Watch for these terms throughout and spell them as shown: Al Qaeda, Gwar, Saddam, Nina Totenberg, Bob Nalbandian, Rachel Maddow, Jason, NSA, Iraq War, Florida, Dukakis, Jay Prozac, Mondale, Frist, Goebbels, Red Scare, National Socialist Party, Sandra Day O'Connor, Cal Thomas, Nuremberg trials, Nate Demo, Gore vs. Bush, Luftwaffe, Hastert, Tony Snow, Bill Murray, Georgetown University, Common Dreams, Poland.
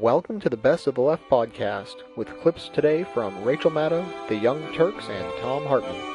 Welcome to the Best of the Left podcast, with clips today from Rachel Maddow, the Young Turks, and Tom Hartman.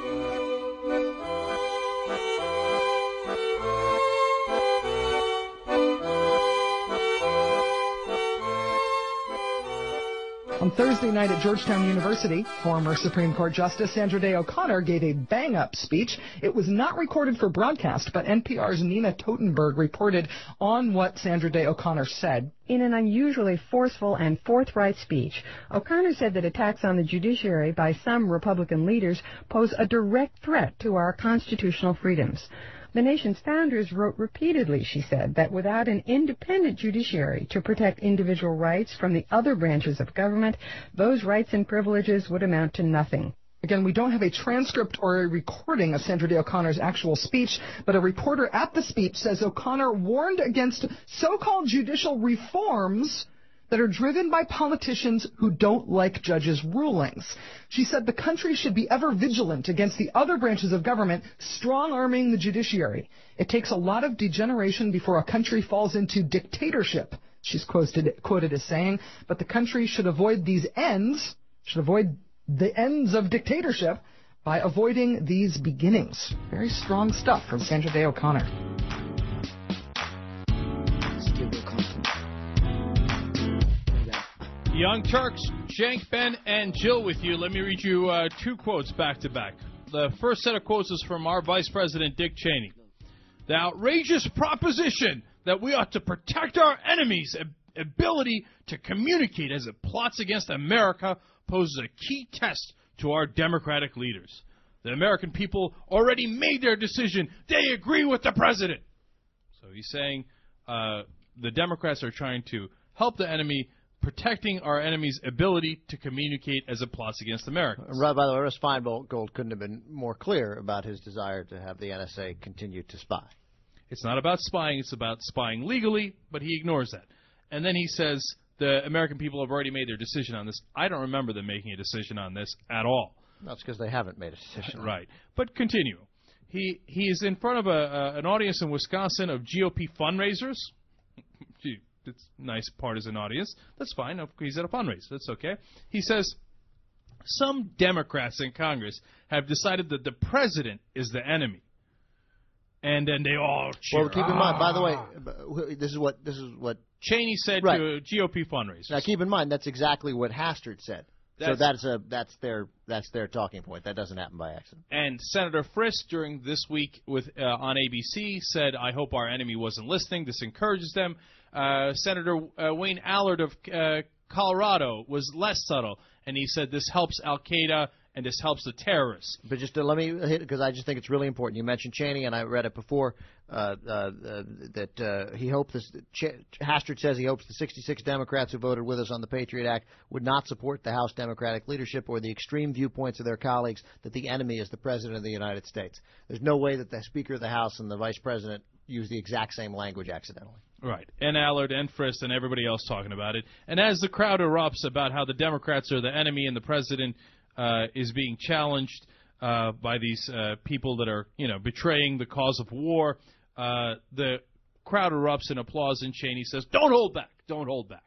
On Thursday night at Georgetown University, former Supreme Court Justice Sandra Day O'Connor gave a bang-up speech. It was not recorded for broadcast, but NPR's Nina Totenberg reported on what Sandra Day O'Connor said. In an unusually forceful and forthright speech, O'Connor said that attacks on the judiciary by some Republican leaders pose a direct threat to our constitutional freedoms. The nation's founders wrote repeatedly, she said, that without an independent judiciary to protect individual rights from the other branches of government, those rights and privileges would amount to nothing. Again, we don't have a transcript or a recording of Sandra Day O'Connor's actual speech, but a reporter at the speech says O'Connor warned against so-called judicial reforms that are driven by politicians who don't like judges' rulings. She said the country should be ever vigilant against the other branches of government strong-arming the judiciary. It takes a lot of degeneration before a country falls into dictatorship, she's quoted as saying, but the country should avoid these ends, should avoid the ends of dictatorship by avoiding these beginnings. Very strong stuff from Sandra Day O'Connor. Young Turks, Cenk, Ben, and Jill with you. Let me read you two quotes back to back. The first set of quotes is from our Vice President, Dick Cheney. The outrageous proposition that we ought to protect our enemies' ability to communicate as it plots against America poses a key test to our democratic leaders. The American people already made their decision. They agree with the president. So he's saying the Democrats are trying to help the enemy, protecting our enemy's ability to communicate as it plots against America. Right, by the way, Russ Feingold couldn't have been more clear about his desire to have the NSA continue to spy. It's not about spying. It's about spying legally, but he ignores that. And then he says the American people have already made their decision on this. I don't remember them making a decision on this at all. That's because they haven't made a decision. Right. But continue. He is in front of an audience in Wisconsin of GOP fundraisers. Gee. It's a nice partisan audience. That's fine. He's at a fundraiser. That's okay. He says, some Democrats in Congress have decided that the president is the enemy. And then they all cheer. Well, keep in mind, by the way, this is what Cheney said to a GOP fundraiser. Now, keep in mind, that's exactly what Hastert said. That's their talking point. That doesn't happen by accident. And Senator Frist, during this week on ABC, said, "I hope our enemy wasn't listening. This encourages them." Senator Wayne Allard of Colorado was less subtle, and he said, "This helps Al Qaeda and this helps the terrorists." But just to let me hit, because I just think it's really important. You mentioned Cheney, and I read it before that he hoped this. Hastert says he hopes the 66 Democrats who voted with us on the Patriot Act would not support the House Democratic leadership or the extreme viewpoints of their colleagues that the enemy is the President of the United States. There's no way that the Speaker of the House and the Vice President use the exact same language accidentally. Right. And Allard and Frist and everybody else talking about it. And as the crowd erupts about how the Democrats are the enemy and the President is being challenged by these people that are, betraying the cause of war. The crowd erupts in applause, and Cheney says, "Don't hold back, don't hold back.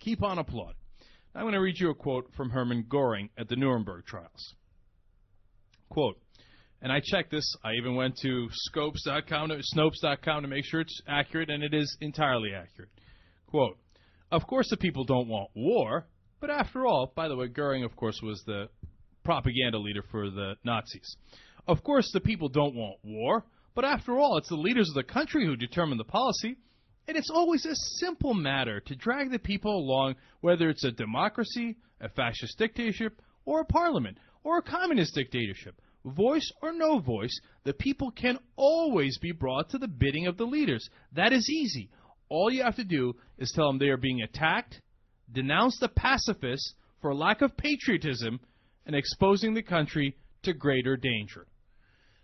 Keep on applauding." I'm going to read you a quote from Hermann Göring at the Nuremberg trials. Quote, and I checked this. I even went to Snopes.com to make sure it's accurate, and it is entirely accurate. Quote, of course the people don't want war, but after all, by the way, Göring, of course, was the propaganda leader for the Nazis. Of course, the people don't want war, but after all, it's the leaders of the country who determine the policy, and it's always a simple matter to drag the people along, whether it's a democracy, a fascist dictatorship, or a parliament, or a communist dictatorship. Voice or no voice, the people can always be brought to the bidding of the leaders. That is easy. All you have to do is tell them they are being attacked, denounce the pacifists for lack of patriotism, and exposing the country to greater danger.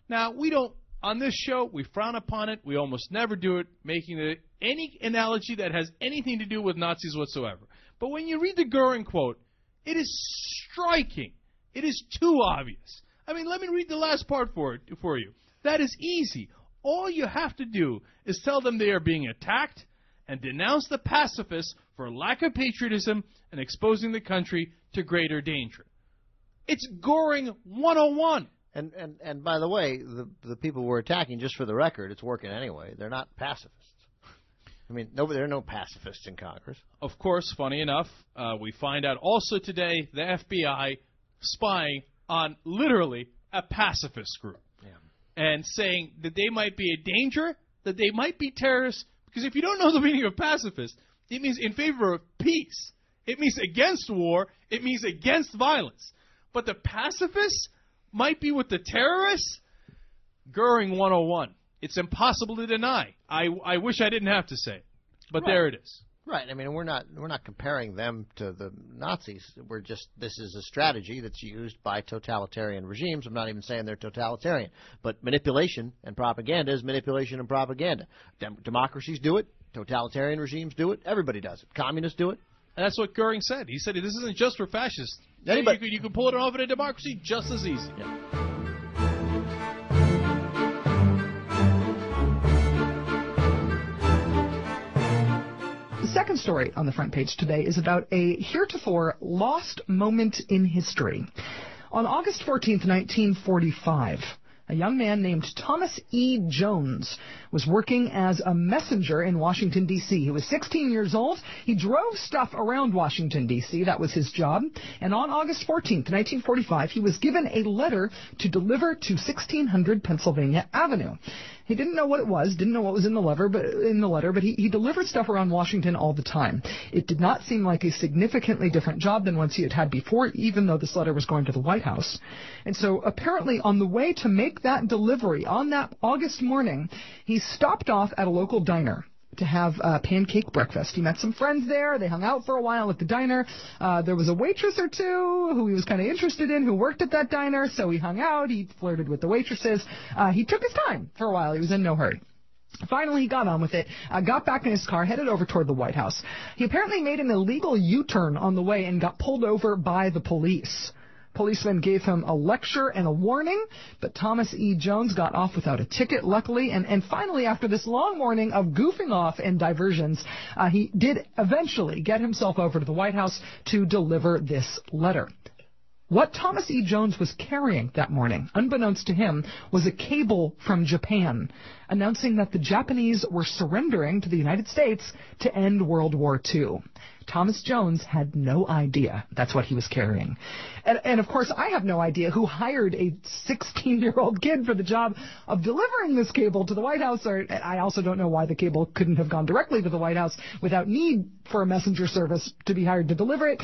Now, we don't, on this show, we frown upon it. We almost never do it, making any analogy that has anything to do with Nazis whatsoever. But when you read the Göring quote, it is striking. It is too obvious. I mean, let me read the last part for you. That is easy. All you have to do is tell them they are being attacked and denounced the pacifists for lack of patriotism and exposing the country to greater danger. It's Göring 101. And by the way, the people we're attacking, just for the record, it's working anyway. They're not pacifists. I mean, there are no pacifists in Congress. Of course, funny enough, we find out also today the FBI spying on literally a pacifist group. Yeah. And saying that they might be a danger, that they might be terrorists. Because if you don't know the meaning of pacifist, it means in favor of peace. It means against war. It means against violence. But the pacifists might be with the terrorists? Göring 101. It's impossible to deny. I wish I didn't have to say it, but there it is. Right. I mean, we're not comparing them to the Nazis. We're just, this is a strategy that's used by totalitarian regimes. I'm not even saying they're totalitarian, but manipulation and propaganda is manipulation and propaganda. Democracies do it. Totalitarian regimes do it. Everybody does it. Communists do it. And that's what Göring said. He said, this isn't just for fascists. Anybody. You can pull it off in a democracy just as easy. Yeah. The second story on the front page today is about a heretofore lost moment in history. On August 14th, 1945, a young man named Thomas E. Jones was working as a messenger in Washington, D.C. He was 16 years old. He drove stuff around Washington, D.C. That was his job. And on August 14th, 1945, he was given a letter to deliver to 1600 Pennsylvania Avenue. He didn't know what it was, didn't know what was in the letter, but he delivered stuff around Washington all the time. It did not seem like a significantly different job than once he had before, even though this letter was going to the White House. And so apparently on the way to make that delivery on that August morning, he stopped off at a local diner to have a pancake breakfast. He met some friends there. They hung out for a while at the diner. There was a waitress or two who he was kind of interested in who worked at that diner, so he hung out. He flirted with the waitresses. He took his time for a while. He was in no hurry. Finally, he got on with it, got back in his car, headed over toward the White House. He apparently made an illegal U-turn on the way and got pulled over by the police. Policemen gave him a lecture and a warning, but Thomas E. Jones got off without a ticket, luckily. And finally, after this long morning of goofing off and diversions, he did eventually get himself over to the White House to deliver this letter. What Thomas E. Jones was carrying that morning, unbeknownst to him, was a cable from Japan announcing that the Japanese were surrendering to the United States to end World War II. Thomas Jones had no idea that's what he was carrying. And of course, I have no idea who hired a 16-year-old kid for the job of delivering this cable to the White House. Or I also don't know why the cable couldn't have gone directly to the White House without need for a messenger service to be hired to deliver it,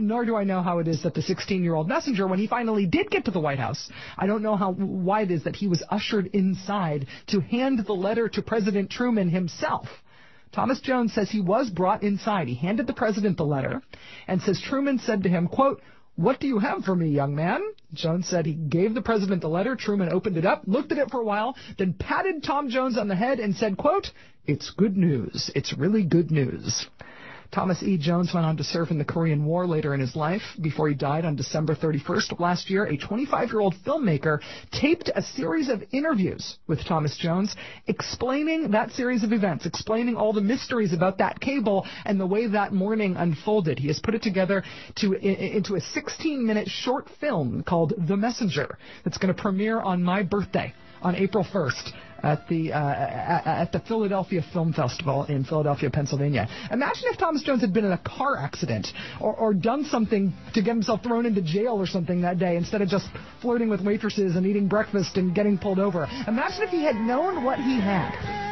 nor do I know how it is that the 16-year-old messenger, when he finally did get to the White House, I don't know why it is that he was ushered inside to hand the letter to President Truman himself. Thomas Jones says he was brought inside. He handed the president the letter and says Truman said to him, quote, "What do you have for me, young man?" Jones said he gave the president the letter. Truman opened it up, looked at it for a while, then patted Tom Jones on the head and said, quote, "It's good news. It's really good news." Thomas E. Jones went on to serve in the Korean War later in his life. Before he died on December 31st last year, a 25-year-old filmmaker taped a series of interviews with Thomas Jones explaining that series of events, explaining all the mysteries about that cable and the way that morning unfolded. He has put it together into a 16-minute short film called The Messenger that's going to premiere on my birthday on April 1st. At the Philadelphia Film Festival in Philadelphia, Pennsylvania. Imagine if Thomas Jones had been in a car accident or done something to get himself thrown into jail or something that day instead of just flirting with waitresses and eating breakfast and getting pulled over. Imagine if he had known what he had.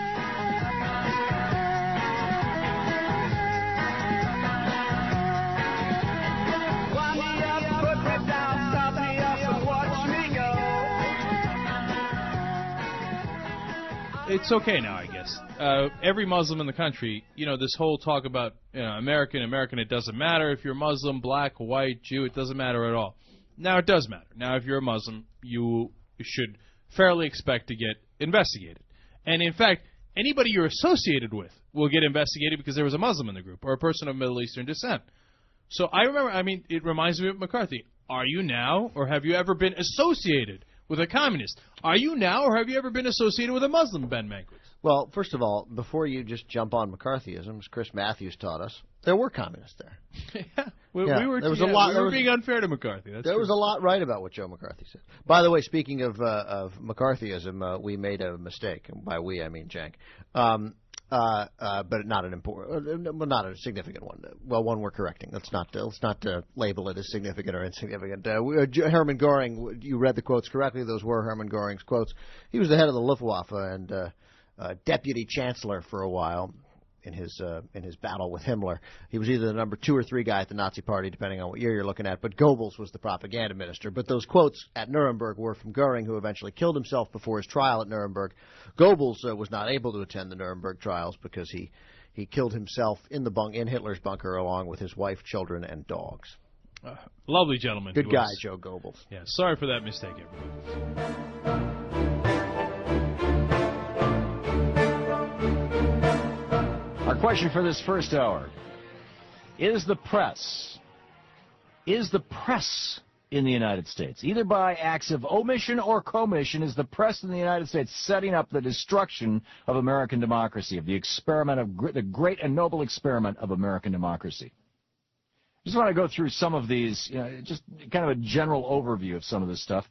It's okay now, I guess. Every Muslim in the country, you know, this whole talk about American, it doesn't matter if you're Muslim, black, white, Jew, it doesn't matter at all. Now it does matter. Now if you're a Muslim, you should fairly expect to get investigated. And in fact, anybody you're associated with will get investigated because there was a Muslim in the group or a person of Middle Eastern descent. So I remember, I mean, it reminds me of McCarthy. Are you now or have you ever been associated with a communist? Are you now, or have you ever been associated with a Muslim, Ben Mankiewicz? Well, first of all, before you just jump on McCarthyism, as Chris Matthews taught us, there were communists there. We were being unfair to McCarthy. There was a lot right about what Joe McCarthy said. By the way, speaking of McCarthyism, we made a mistake. And by we, I mean Jank. But not an important, not a significant one. Well, one we're correcting. Let's not label it as significant or insignificant. Hermann Göring, you read the quotes correctly. Those were Hermann Göring's quotes. He was the head of the Luftwaffe and deputy chancellor for a while in his battle with Himmler. He was either the number 2 or 3 guy at the Nazi Party, depending on what year you're looking at. But Goebbels was the propaganda minister. But those quotes at Nuremberg were from Göring, who eventually killed himself before his trial at Nuremberg. Goebbels was not able to attend the Nuremberg trials because he killed himself in Hitler's bunker along with his wife, children, and dogs. Lovely gentleman. Good guy, Joe Goebbels. Yeah, sorry for that mistake, everybody. Our question for this first hour is the press in the United States, either by acts of omission or commission, is the press in the United States setting up the destruction of American democracy, of the experiment of the great and noble experiment of American democracy? I just want to go through some of these, just kind of a general overview of some of this stuff.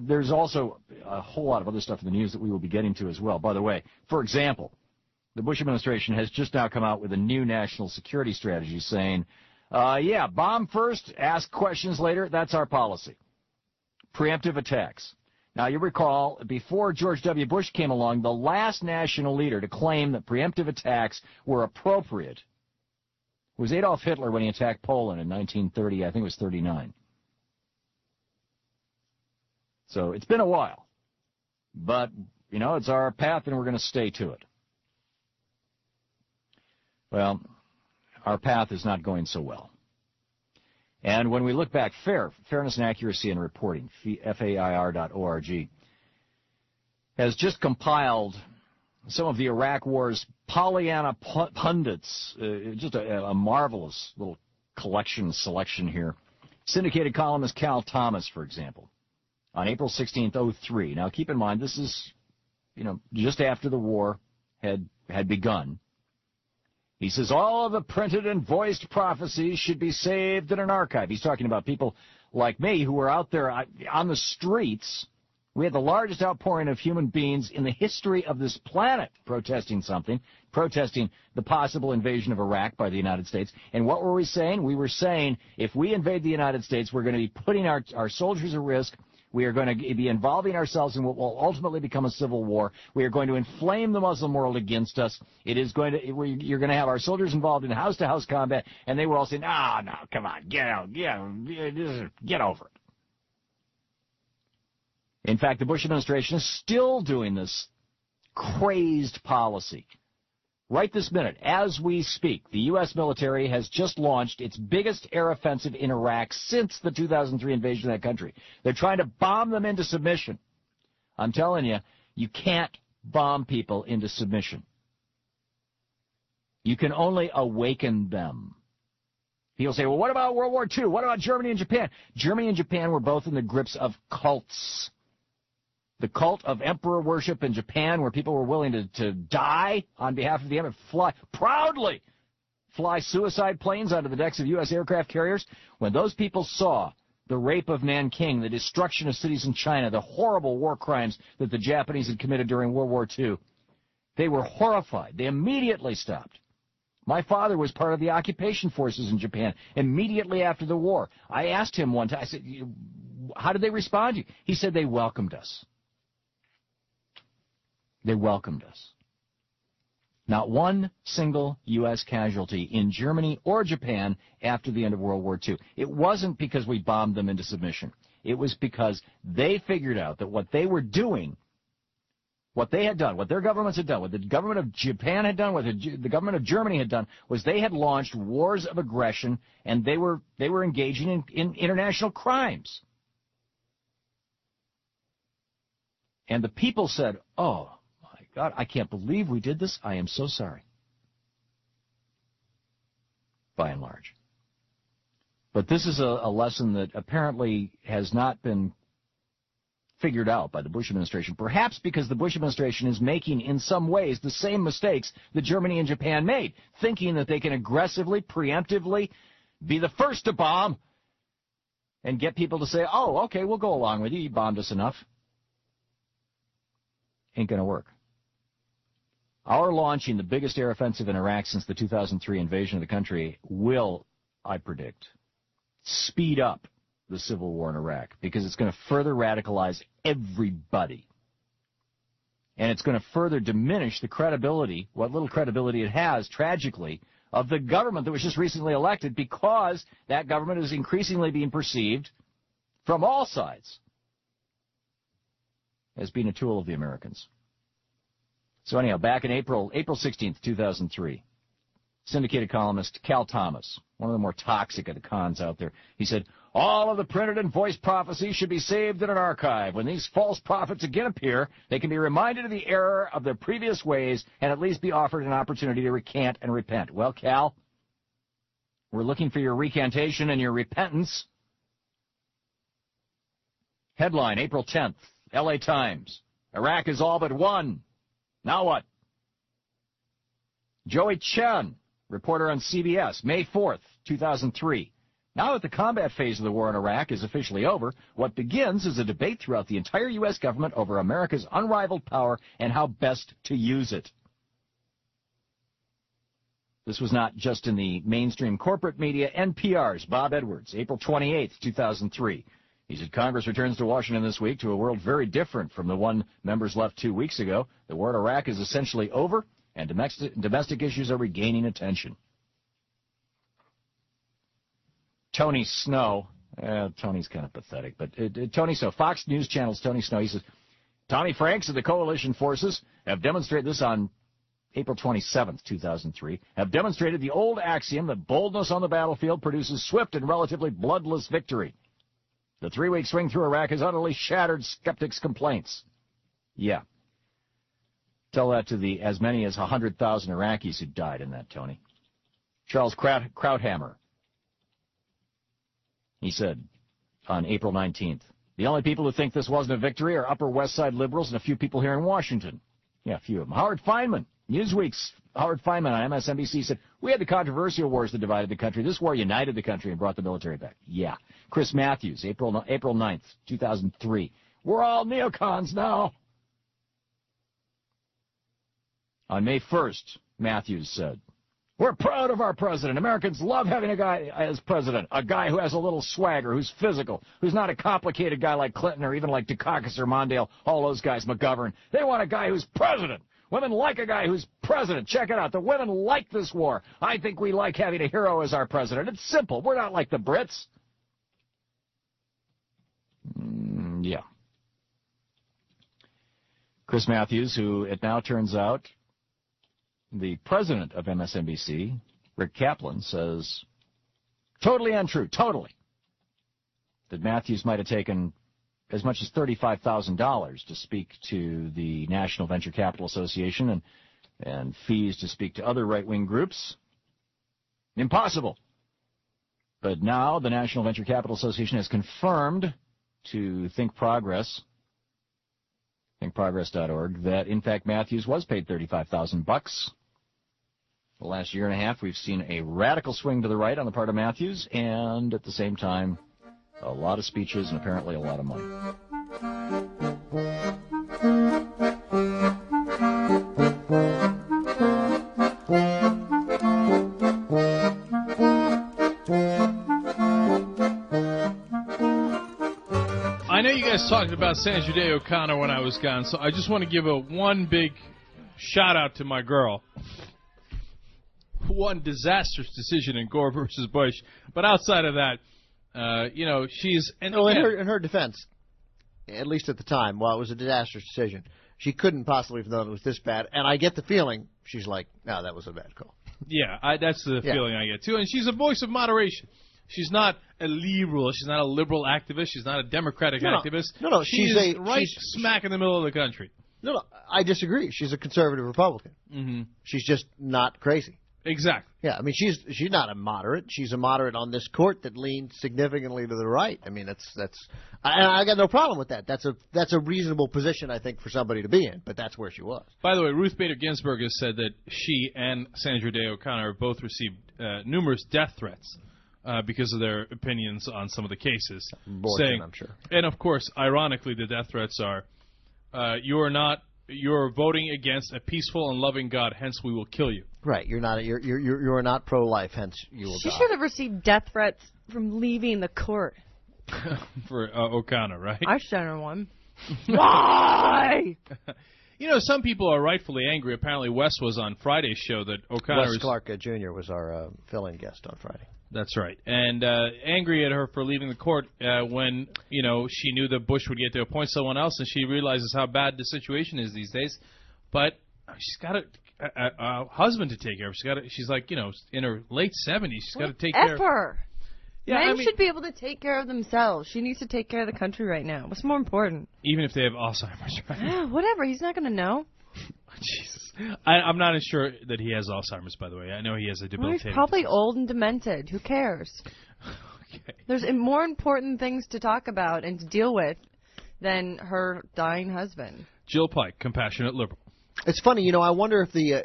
There's also a whole lot of other stuff in the news that we will be getting to as well. By the way, for example, the Bush administration has just now come out with a new national security strategy saying, bomb first, ask questions later. That's our policy. Preemptive attacks. Now, you recall, before George W. Bush came along, the last national leader to claim that preemptive attacks were appropriate was Adolf Hitler when he attacked Poland in 1930. I think it was 39. So it's been a while. But, it's our path and we're going to stay to it. Well, our path is not going so well. And when we look back, Fairness and Accuracy in Reporting, FAIR.org, has just compiled some of the Iraq War's Pollyanna pundits, just a marvelous little selection here. Syndicated columnist Cal Thomas, for example, on April 16th, 03. Now, keep in mind, this is, just after the war had begun. He says, all of the printed and voiced prophecies should be saved in an archive. He's talking about people like me who were out there on the streets. We had the largest outpouring of human beings in the history of this planet protesting the possible invasion of Iraq by the United States. And what were we saying? We were saying, if we invade the United States, we're going to be putting our soldiers at risk. We are going to be involving ourselves in what will ultimately become a civil war. We are going to inflame the Muslim world against us. You're going to have our soldiers involved in house-to-house combat, and they were all saying, no, come on, get over it. In fact, the Bush administration is still doing this crazed policy. Right this minute, as we speak, the U.S. military has just launched its biggest air offensive in Iraq since the 2003 invasion of that country. They're trying to bomb them into submission. I'm telling you, you can't bomb people into submission. You can only awaken them. People say, well, what about World War II? What about Germany and Japan? Germany and Japan were both in the grips of cults. The cult of emperor worship in Japan, where people were willing to die on behalf of the emperor, proudly fly suicide planes onto the decks of U.S. aircraft carriers. When those people saw the rape of Nanking, the destruction of cities in China, the horrible war crimes that the Japanese had committed during World War II, they were horrified. They immediately stopped. My father was part of the occupation forces in Japan immediately after the war. I asked him one time, I said, how did they respond to you? He said they welcomed us. They welcomed us. Not one single U.S. casualty in Germany or Japan after the end of World War II. It wasn't because we bombed them into submission. It was because they figured out that what they were doing, what they had done, what their governments had done, what the government of Japan had done, what the government of Germany had done, was they had launched wars of aggression, and they were engaging in international crimes. And the people said, oh, God, I can't believe we did this. I am so sorry, by and large. But this is a lesson that apparently has not been figured out by the Bush administration, perhaps because the Bush administration is making, in some ways, the same mistakes that Germany and Japan made, thinking that they can aggressively, preemptively be the first to bomb and get people to say, oh, okay, we'll go along with you. You bombed us enough. Ain't going to work. Our launching the biggest air offensive in Iraq since the 2003 invasion of the country will, I predict, speed up the civil war in Iraq, because it's going to further radicalize everybody. And it's going to further diminish the credibility, what little credibility it has, tragically, of the government that was just recently elected, because that government is increasingly being perceived from all sides as being a tool of the Americans. So anyhow, back in April 16th, 2003, syndicated columnist Cal Thomas, one of the more toxic of the cons out there, he said, all of the printed and voiced prophecies should be saved in an archive. When these false prophets again appear, they can be reminded of the error of their previous ways and at least be offered an opportunity to recant and repent. Well, Cal, we're looking for your recantation and your repentance. Headline, April 10th, L.A. Times. Iraq is all but won. Now what? Joey Chen, reporter on CBS, May 4th, 2003. Now that the combat phase of the war in Iraq is officially over, what begins is a debate throughout the entire U.S. government over America's unrivaled power and how best to use it. This was not just in the mainstream corporate media. NPR's Bob Edwards, April 28, 2003. He said Congress returns to Washington this week to a world very different from the one members left 2 weeks ago. The war in Iraq is essentially over, and domestic issues are regaining attention. Tony Snow, Tony's kind of pathetic, but Tony Snow, Fox News Channel's Tony Snow, he says, Tommy Franks and the coalition forces have demonstrated this on April 27th, 2003, have demonstrated the old axiom that boldness on the battlefield produces swift and relatively bloodless victory. The three-week swing through Iraq has utterly shattered skeptics' complaints. Yeah. Tell that to the as many as 100,000 Iraqis who died in that, Tony. Charles Krauthammer. He said on April 19th, the only people who think this wasn't a victory are Upper West Side liberals and a few people here in Washington. Yeah, a few of them. Howard Fineman, Newsweek's Howard Fineman on MSNBC said, we had the controversial wars that divided the country. This war united the country and brought the military back. Yeah. Chris Matthews, April 9th, 2003. We're all neocons now. On May 1st, Matthews said, we're proud of our president. Americans love having a guy as president, a guy who has a little swagger, who's physical, who's not a complicated guy like Clinton or even like Dukakis or Mondale, all those guys, McGovern. They want a guy who's president. Women like a guy who's president. Check it out. The women like this war. I think we like having a hero as our president. It's simple. We're not like the Brits. Yeah. Chris Matthews, who it now turns out, the president of MSNBC, Rick Kaplan, says, totally untrue, totally, that Matthews might have taken as much as $35,000 to speak to the National Venture Capital Association and fees to speak to other right-wing groups. Impossible. But now the National Venture Capital Association has confirmed to Think Progress, thinkprogress.org, that, in fact, Matthews was paid $35,000. The last year and a half, we've seen a radical swing to the right on the part of Matthews, and at the same time, a lot of speeches and apparently a lot of money. I know you guys talked about Sandra Day O'Connor when I was gone, so I just want to give one big shout-out to my girl. One disastrous decision in Gore versus Bush. But outside of that, you know, she's... In her defense, at least at the time, while it was a disastrous decision, she couldn't possibly have known it was this bad. And I get the feeling she's like, no, that was a bad call. Yeah, that's the feeling I get, too. And she's a voice of moderation. She's not a liberal. She's not a liberal activist. She's not a democratic activist. No, she's right smack in the middle of the country. No, I disagree. She's a conservative Republican. Mm-hmm. She's just not crazy. Exactly. Yeah, I mean, she's not a moderate. She's a moderate on this court that leans significantly to the right. I mean, I got no problem with that. That's a reasonable position, I think, for somebody to be in, but that's where she was. By the way, Ruth Bader Ginsburg has said that she and Sandra Day O'Connor both received numerous death threats because of their opinions on some of the cases. Abortion, saying, I'm sure. And, of course, ironically, the death threats are, you're voting against a peaceful and loving God, hence we will kill you. Right. You're not pro-life, hence you will die. She should have received death threats from leaving the court. For O'Connor, right? I sent her one. Why? You know, some people are rightfully angry. Apparently Wes was on Friday's show that O'Connor... Wes Clark Jr. was our fill-in guest on Friday. That's right. And angry at her for leaving the court when, you know, she knew that Bush would get to appoint someone else, and she realizes how bad the situation is these days. But she's got a husband to take care of. She's like, you know, in her late 70s. She's got to take care of her. Yeah, Men should be able to take care of themselves. She needs to take care of the country right now. What's more important? Even if they have Alzheimer's, right? Yeah, whatever. He's not going to know. Jesus. I'm not sure that he has Alzheimer's, by the way. I know he has a debilitating disease. He's probably old and demented. Who cares? Okay. There's more important things to talk about and to deal with than her dying husband. Jill Pike, compassionate liberal. It's funny, you know. I wonder if the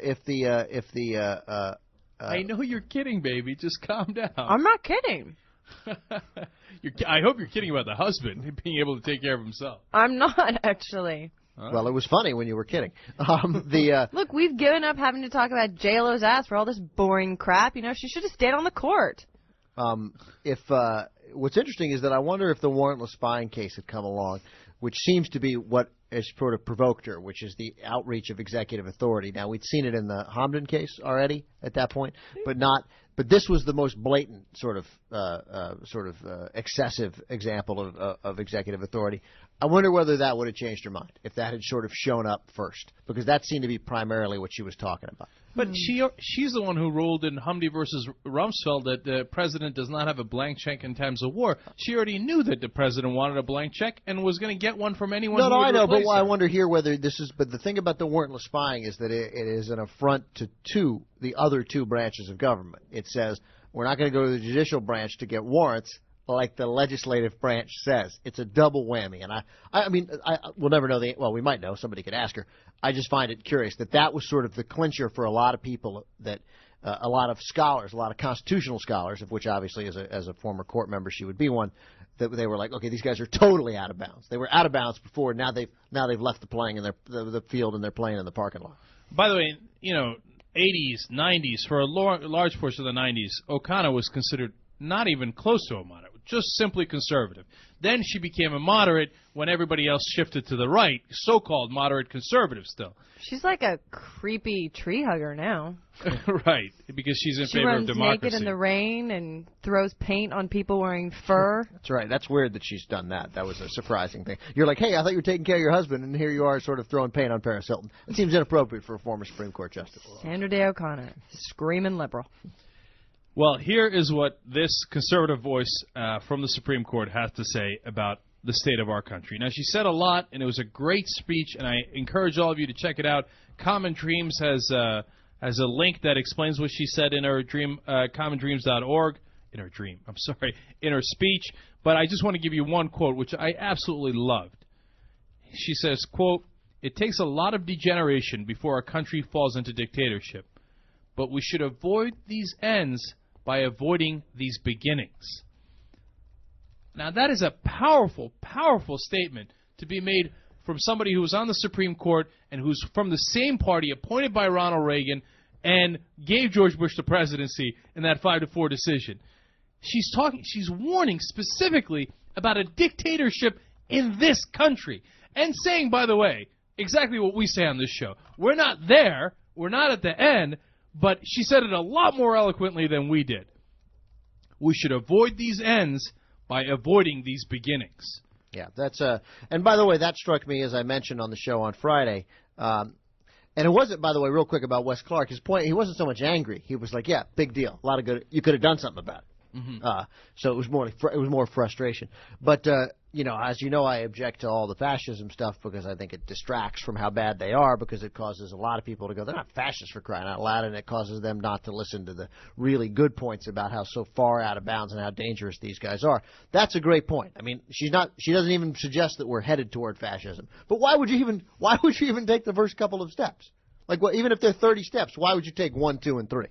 I know you're kidding, baby. Just calm down. I'm not kidding. I hope you're kidding about the husband being able to take care of himself. I'm not, actually. Huh? Well, it was funny when you were kidding. Look, we've given up having to talk about J-Lo's ass for all this boring crap. You know, she should have stayed on the court. What's interesting is that I wonder if the warrantless spying case had come along, which seems to be what has sort of provoked her, which is the outreach of executive authority. Now, we'd seen it in the Hamdi case already at that point, but this was the most blatant sort of excessive example of executive authority. I wonder whether that would have changed her mind if that had sort of shown up first, because that seemed to be primarily what she was talking about. But she's the one who ruled in Hamdi versus Rumsfeld that the president does not have a blank check in times of war. She already knew that the president wanted a blank check and was going to get one from anyone. No, I know, but I wonder here whether this is. But the thing about the warrantless spying is that it is an affront to the other two branches of government. It says we're not going to go to the judicial branch to get warrants, like the legislative branch says. It's a double whammy, and I mean, we'll never know well, we might know. Somebody could ask her. I just find it curious that was sort of the clincher for a lot of people, that a lot of scholars, a lot of constitutional scholars, of which obviously as a former court member she would be one, that they were like, okay, these guys are totally out of bounds. They were out of bounds before. Now they've left the playing in the field and they're playing in the parking lot. By the way, you know, 80s, 90s, for a large portion of the 90s, O'Connor was considered not even close to a moderate. Just simply conservative. Then she became a moderate when everybody else shifted to the right, so-called moderate conservative still. She's like a creepy tree hugger now. Right, because she's in favor of democracy. She runs naked in the rain and throws paint on people wearing fur. That's right. That's weird that she's done that. That was a surprising thing. You're like, hey, I thought you were taking care of your husband, and here you are sort of throwing paint on Paris Hilton. It seems inappropriate for a former Supreme Court justice. Sandra Day O'Connor, screaming liberal. Well, here is what this conservative voice from the Supreme Court has to say about the state of our country. Now, she said a lot, and it was a great speech, and I encourage all of you to check it out. Common Dreams has a link that explains what she said in her dream, commondreams.org. In her dream, I'm sorry, in her speech. But I just want to give you one quote, which I absolutely loved. She says, quote, "It takes a lot of degeneration before a country falls into dictatorship, but we should avoid these ends by avoiding these beginnings." Now, that is a powerful, powerful statement to be made from somebody who was on the Supreme Court and who's from the same party, appointed by Ronald Reagan, and gave George Bush the presidency in that 5-4 decision. She's warning specifically about a dictatorship in this country, and saying, by the way, exactly what we say on this show. We're not there. We're not at the end. But she said it a lot more eloquently than we did. We should avoid these ends by avoiding these beginnings. Yeah, that's and by the way, that struck me, as I mentioned on the show on Friday. And it wasn't, by the way, real quick about Wes Clark. His point, he wasn't so much angry. He was like, yeah, big deal. A lot of good. You could have done something about it. Mm-hmm. So it was more like frustration. But you know, as you know, I object to all the fascism stuff because I think it distracts from how bad they are, because it causes a lot of people to go, they're not fascists for crying out loud, and it causes them not to listen to the really good points about how so far out of bounds and how dangerous these guys are. That's a great point. I mean, she doesn't even suggest that we're headed toward fascism. But why would you even take the first couple of steps? Like, well, even if they're 30 steps, why would you take 1, 2, and 3?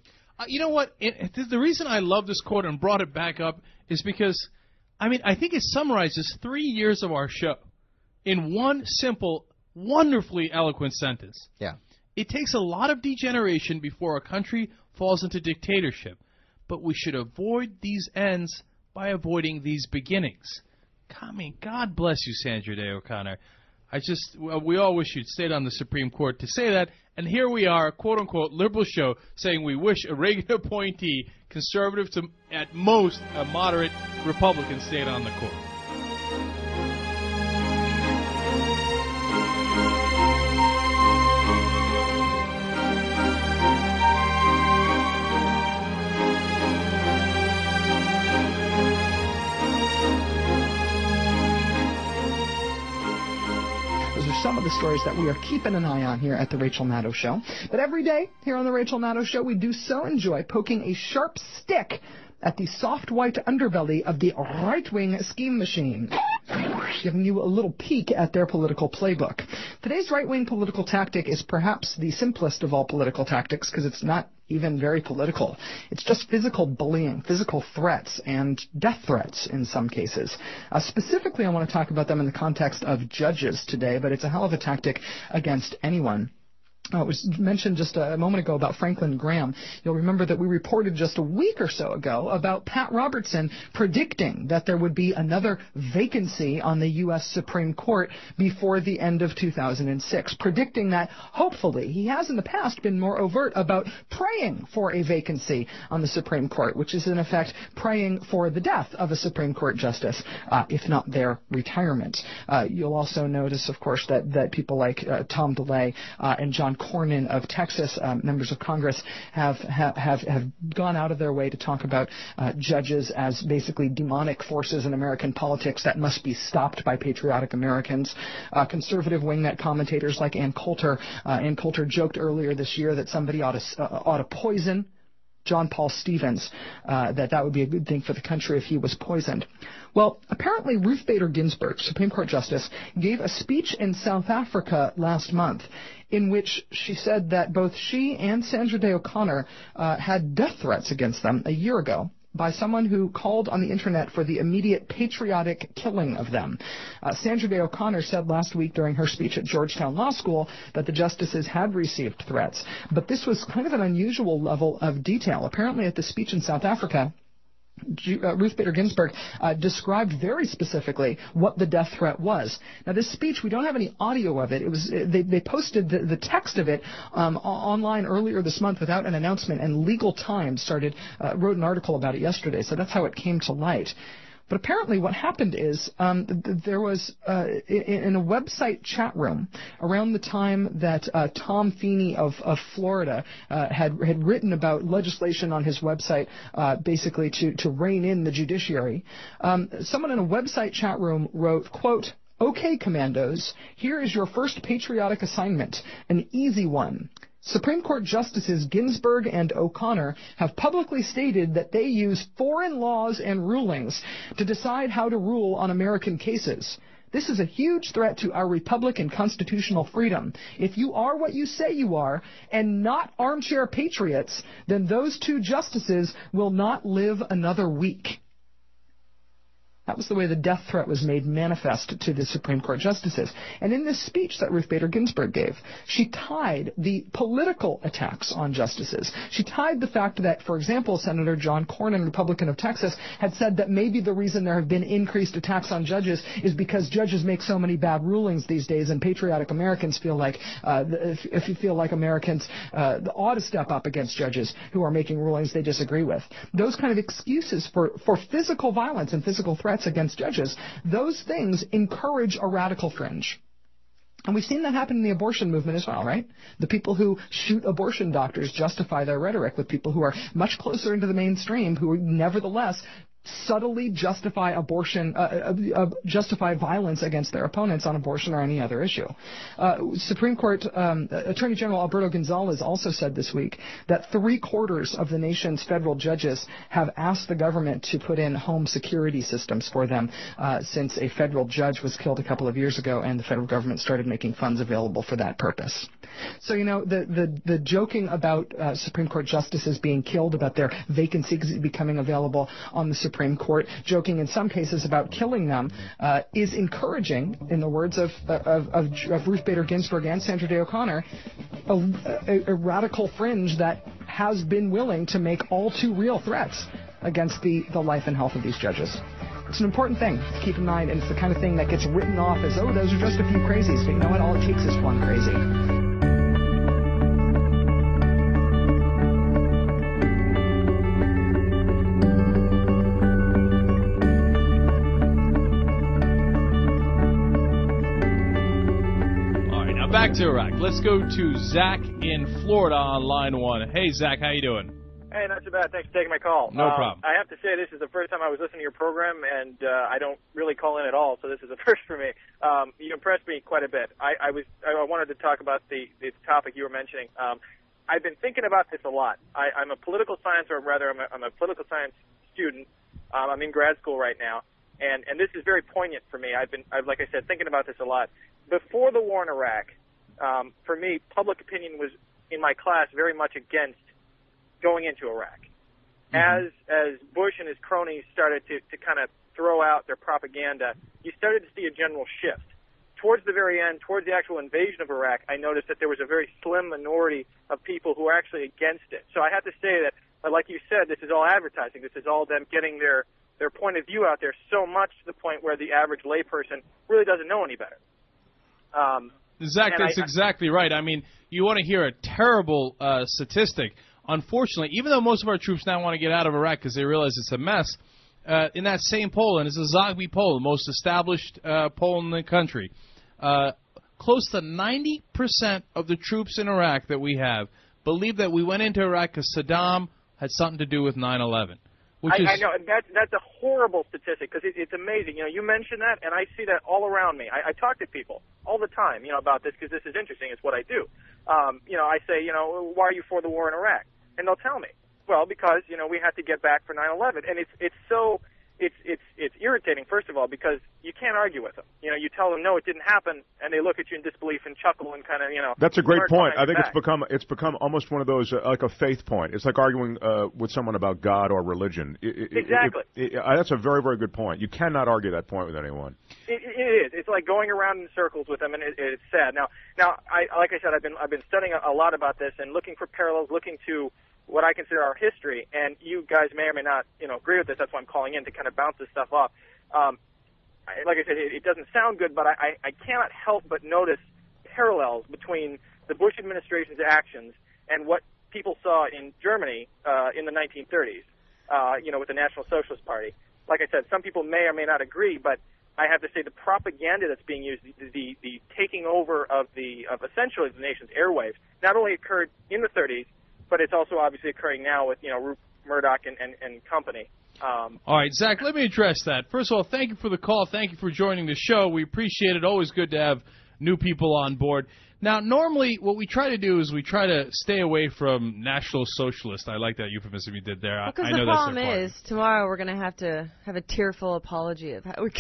You know what? The reason I love this quote and brought it back up is because, I mean, I think it summarizes 3 years of our show in one simple, wonderfully eloquent sentence. Yeah. It takes a lot of degeneration before a country falls into dictatorship, but we should avoid these ends by avoiding these beginnings. I mean, God bless you, Sandra Day O'Connor. We all wish you'd stayed on the Supreme Court to say that, and here we are, quote-unquote, liberal show, saying we wish a Reagan appointee, conservative to, at most, a moderate Republican, stayed on the court. Some of the stories that we are keeping an eye on here at the Rachel Maddow Show. But every day here on the Rachel Maddow Show, we do so enjoy poking a sharp stick at the soft white underbelly of the right-wing scheme machine, giving you a little peek at their political playbook. Today's right-wing political tactic is perhaps the simplest of all political tactics, because it's not even very political. It's just physical bullying, physical threats, and death threats in some cases. Specifically, I want to talk about them in the context of judges today, but it's a hell of a tactic against anyone. It was mentioned just a moment ago about Franklin Graham. You'll remember that we reported just a week or so ago about Pat Robertson predicting that there would be another vacancy on the U.S. Supreme Court before the end of 2006, predicting that, hopefully, he has in the past been more overt about praying for a vacancy on the Supreme Court, which is, in effect, praying for the death of a Supreme Court justice, if not their retirement. You'll also notice, of course, that people like Tom DeLay and John Cornyn of Texas, members of Congress, have gone out of their way to talk about judges as basically demonic forces in American politics that must be stopped by patriotic Americans. Conservative wingnut commentators like Ann Coulter joked earlier this year that somebody ought to poison John Paul Stevens, that would be a good thing for the country if he was poisoned. Well, apparently Ruth Bader Ginsburg, Supreme Court Justice, gave a speech in South Africa last month in which she said that both she and Sandra Day O'Connor had death threats against them a year ago by someone who called on the internet for the immediate patriotic killing of them. Sandra Day O'Connor said last week during her speech at Georgetown Law School that the justices had received threats, but this was kind of an unusual level of detail. Apparently at the speech in South Africa, Ruth Bader Ginsburg described very specifically what the death threat was. Now, this speech, we don't have any audio of it. It was they posted the text of it online earlier this month without an announcement, and Legal Times wrote an article about it yesterday, so that's how it came to light. But apparently what happened is there was, in a website chat room, around the time that Tom Feeney of Florida had written about legislation on his website basically to rein in the judiciary, someone in a website chat room wrote, quote, "Okay, commandos, here is your first patriotic assignment, an easy one. Supreme Court Justices Ginsburg and O'Connor have publicly stated that they use foreign laws and rulings to decide how to rule on American cases. This is a huge threat to our republic and constitutional freedom. If you are what you say you are and not armchair patriots, then those two justices will not live another week." That was the way the death threat was made manifest to the Supreme Court justices. And in this speech that Ruth Bader Ginsburg gave, she tied the political attacks on justices. She tied the fact that, for example, Senator John Cornyn, Republican of Texas, had said that maybe the reason there have been increased attacks on judges is because judges make so many bad rulings these days, and patriotic Americans feel like, if you feel like Americans ought to step up against judges who are making rulings they disagree with. Those kind of excuses for physical violence and physical threats against judges, those things encourage a radical fringe. And we've seen that happen in the abortion movement as well, right? The people who shoot abortion doctors justify their rhetoric with people who are much closer into the mainstream who nevertheless subtly justify abortion, justify violence against their opponents on abortion or any other issue. Supreme Court Attorney General Alberto Gonzalez also said this week that 3/4 of the nation's federal judges have asked the government to put in home security systems for them since a federal judge was killed a couple of years ago and the federal government started making funds available for that purpose. So, you know, the joking about Supreme Court justices being killed, about their vacancies becoming available on the Supreme Court, joking in some cases about killing them, is encouraging, in the words of Ruth Bader Ginsburg and Sandra Day O'Connor, a radical fringe that has been willing to make all too real threats against the life and health of these judges. It's an important thing to keep in mind, and it's the kind of thing that gets written off as, oh, those are just a few crazies, but you know what? All it takes is one crazy. Back to Iraq. Let's go to Zach in Florida on line one. Hey, Zach, how you doing? Hey, not too bad. Thanks for taking my call. No problem. I have to say this is the first time I was listening to your program, and I don't really call in at all, so this is a first for me. You impressed me quite a bit. I wanted to talk about the topic you were mentioning. I've been thinking about this a lot. I'm a political science, or rather, I'm a political science student. I'm in grad school right now, and this is very poignant for me. I've like I said, thinking about this a lot. Before the war in Iraq, for me, public opinion was, in my class, very much against going into Iraq. Mm-hmm. As Bush and his cronies started to kind of throw out their propaganda, you started to see a general shift. Towards the very end, towards the actual invasion of Iraq, I noticed that there was a very slim minority of people who were actually against it. So I have to say that, like you said, this is all advertising. This is all them getting their point of view out there so much to the point where the average layperson really doesn't know any better. Zach, that's exactly right. I mean, you want to hear a terrible statistic. Unfortunately, even though most of our troops now want to get out of Iraq because they realize it's a mess, in that same poll, and it's a Zogby poll, the most established poll in the country, close to 90% of the troops in Iraq that we have believe that we went into Iraq because Saddam had something to do with 9/11. I know, and that's a horrible statistic because it's amazing. You know, you mention that, and I see that all around me. I talk to people all the time, you know, about this because this is interesting. It's what I do. You know, I say, you know, why are you for the war in Iraq? And they'll tell me, well, because you know we had to get back for 9/11, and it's irritating. First of all, because you can't argue with them. You know, you tell them no, it didn't happen, and they look at you in disbelief and chuckle and kind of, you know. That's a great point. I think it's become almost one of those like a faith point. It's like arguing with someone about God or religion. Exactly. That's a very, very good point. You cannot argue that point with anyone. It is. It's like going around in circles with them, and it's sad. Now, like I said, I've been studying a lot about this and looking for parallels, looking to what I consider our history, and you guys may or may not, you know, agree with this. That's why I'm calling in to kind of bounce this stuff off. Like I said, it doesn't sound good, but I cannot help but notice parallels between the Bush administration's actions and what people saw in Germany in the 1930s, you know, with the National Socialist Party. Like I said, some people may or may not agree, but I have to say the propaganda that's being used, the taking over of essentially the nation's airwaves, not only occurred in the 30s, but it's also obviously occurring now with, you know, Rupert Murdoch and company. All right, Zach, let me address that. First of all, thank you for the call. Thank you for joining the show. We appreciate it. Always good to have new people on board. Now, normally what we try to do is we try to stay away from National Socialist. I like that euphemism you did there. Because the problem is, tomorrow we're going to have a tearful apology of how we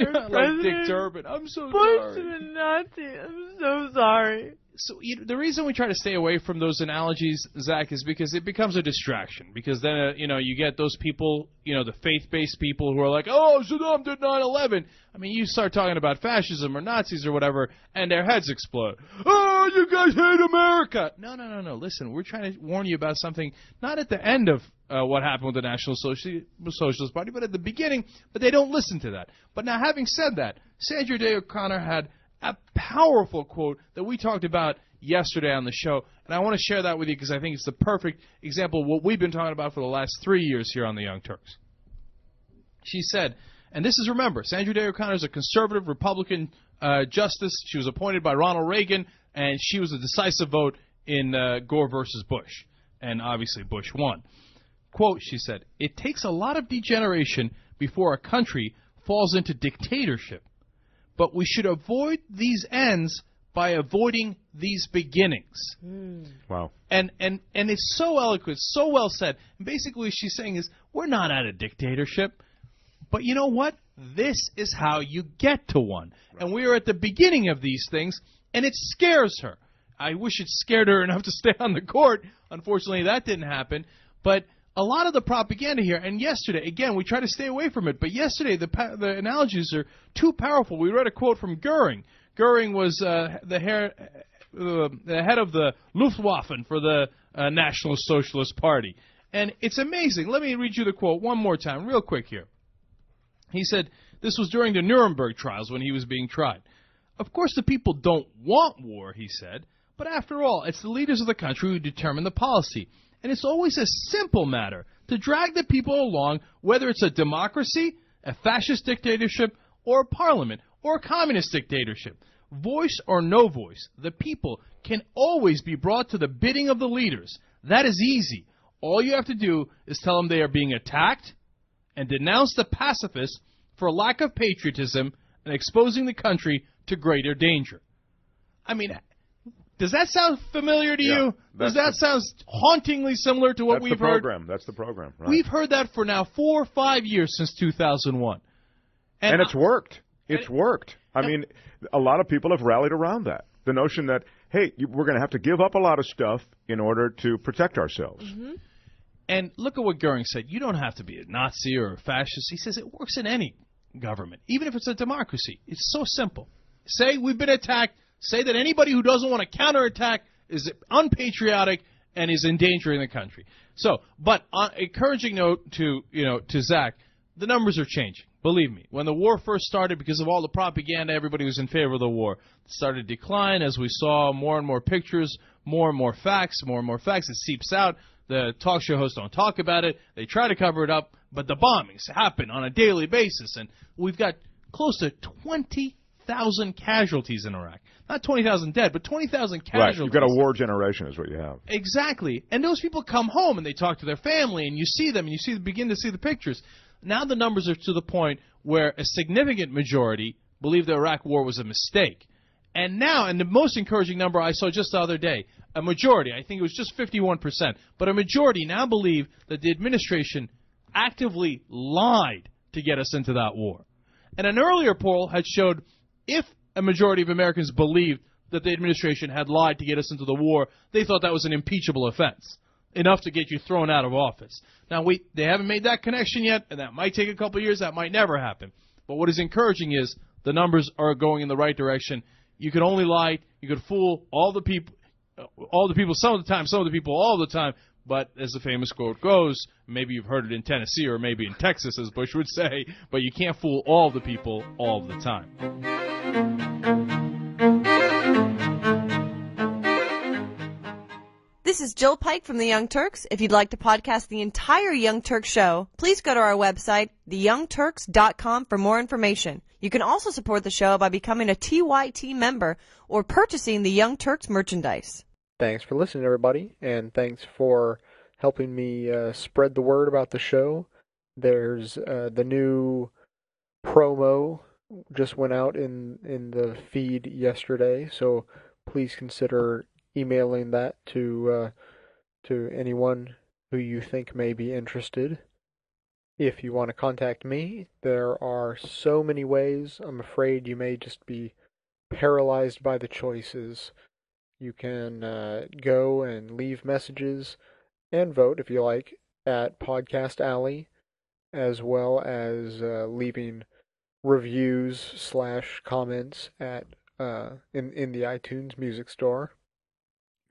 like Dick Durbin. I'm so sorry. I'm so sorry. So the reason we try to stay away from those analogies, Zach, is because it becomes a distraction. Because then, you know, you get those people, you know, the faith-based people who are like, oh, Saddam did 9/11. I mean, you start talking about fascism or Nazis or whatever, and their heads explode. Oh, you guys hate America. No. Listen, we're trying to warn you about something, not at the end of what happened with the National Socialist Party, but at the beginning. But they don't listen to that. But now, having said that, Sandra Day O'Connor had a powerful quote that we talked about yesterday on the show, and I want to share that with you because I think it's the perfect example of what we've been talking about for the last 3 years here on the Young Turks. She said, and this is, remember, Sandra Day O'Connor is a conservative Republican justice. She was appointed by Ronald Reagan, and she was a decisive vote in Gore versus Bush. And obviously Bush won. Quote, she said, "It takes a lot of degeneration before a country falls into dictatorship, but we should avoid these ends by avoiding these beginnings." Mm. Wow. And it's so eloquent, so well said. And basically what she's saying is, we're not at a dictatorship, but you know what? This is how you get to one. Right. And we are at the beginning of these things, and it scares her. I wish it scared her enough to stay on the court. Unfortunately, that didn't happen. But a lot of the propaganda here, and yesterday, again, we try to stay away from it, but yesterday the analogies are too powerful. We read a quote from Göring. Göring was the head of the Luftwaffe for the National Socialist Party. And it's amazing. Let me read you the quote one more time, real quick here. He said, this was during the Nuremberg trials when he was being tried. "Of course the people don't want war," he said, "but after all, it's the leaders of the country who determine the policy. And it's always a simple matter to drag the people along, whether it's a democracy, a fascist dictatorship, or a parliament, or a communist dictatorship. Voice or no voice, the people can always be brought to the bidding of the leaders. That is easy. All you have to do is tell them they are being attacked and denounce the pacifists for lack of patriotism and exposing the country to greater danger." I mean, does that sound familiar to you? Does that sound hauntingly similar to what we've heard? That's the program. Right. We've heard that for now 4 or 5 years, since 2001. And it's worked. It's worked. I mean, a lot of people have rallied around that. The notion that, hey, we're going to have to give up a lot of stuff in order to protect ourselves. Mm-hmm. And look at what Goering said. You don't have to be a Nazi or a fascist. He says it works in any government, even if it's a democracy. It's so simple. Say we've been attacked. Say that anybody who doesn't want to counterattack is unpatriotic and is endangering the country. So, but on encouraging note to Zach, the numbers are changing. Believe me, when the war first started, because of all the propaganda, everybody was in favor of the war. It started to decline as we saw more and more pictures, more and more facts, more and more facts. It seeps out. The talk show hosts don't talk about it. They try to cover it up, but the bombings happen on a daily basis, and we've got close to 20,000 casualties in Iraq. Not 20,000 dead, but 20,000 casualties. Right, you've got a war generation is what you have. Exactly. And those people come home and they talk to their family, and you see them, and you see begin to see the pictures. Now the numbers are to the point where a significant majority believe the Iraq war was a mistake. And now, and the most encouraging number I saw just the other day, a majority, I think it was just 51%, but a majority now believe that the administration actively lied to get us into that war. And an earlier poll had showed if a majority of Americans believed that the administration had lied to get us into the war, they thought that was an impeachable offense, enough to get you thrown out of office. Now, they haven't made that connection yet, and that might take a couple of years. That might never happen. But what is encouraging is the numbers are going in the right direction. You could only lie. You could fool all the people some of the time, some of the people all the time. But as the famous quote goes, maybe you've heard it in Tennessee or maybe in Texas, as Bush would say, but you can't fool all the people all the time. This is Jill Pike from the Young Turks. If you'd like to podcast the entire Young Turks show, please go to our website, theyoungturks.com, for more information. You can also support the show by becoming a TYT member or purchasing the Young Turks merchandise. Thanks for listening, everybody, and thanks for helping me spread the word about the show. There's the new promo just went out in the feed yesterday, so please consider emailing that to anyone who you think may be interested. If you want to contact me, there are so many ways. I'm afraid you may just be paralyzed by the choices. You can go and leave messages and vote, if you like, at Podcast Alley, as well as leaving reviews / comments at in the iTunes Music Store.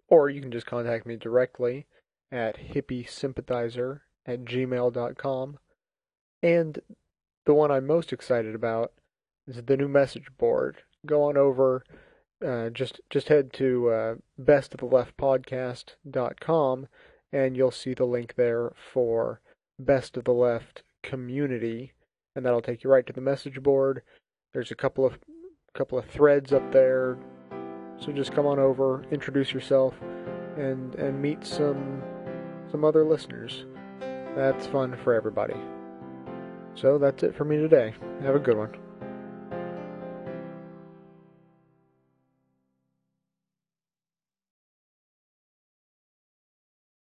Or you can just contact me directly at hippiesympathizer@gmail.com. And the one I'm most excited about is the new message board. Go on over. Just head to bestoftheleft.com, and you'll see the link there for Best of the Left Community, and that'll take you right to the message board. There's a couple of a couple of threads up there. So just come on over, introduce yourself, and meet some other listeners. That's fun for everybody. So that's it for me today. Have a good one.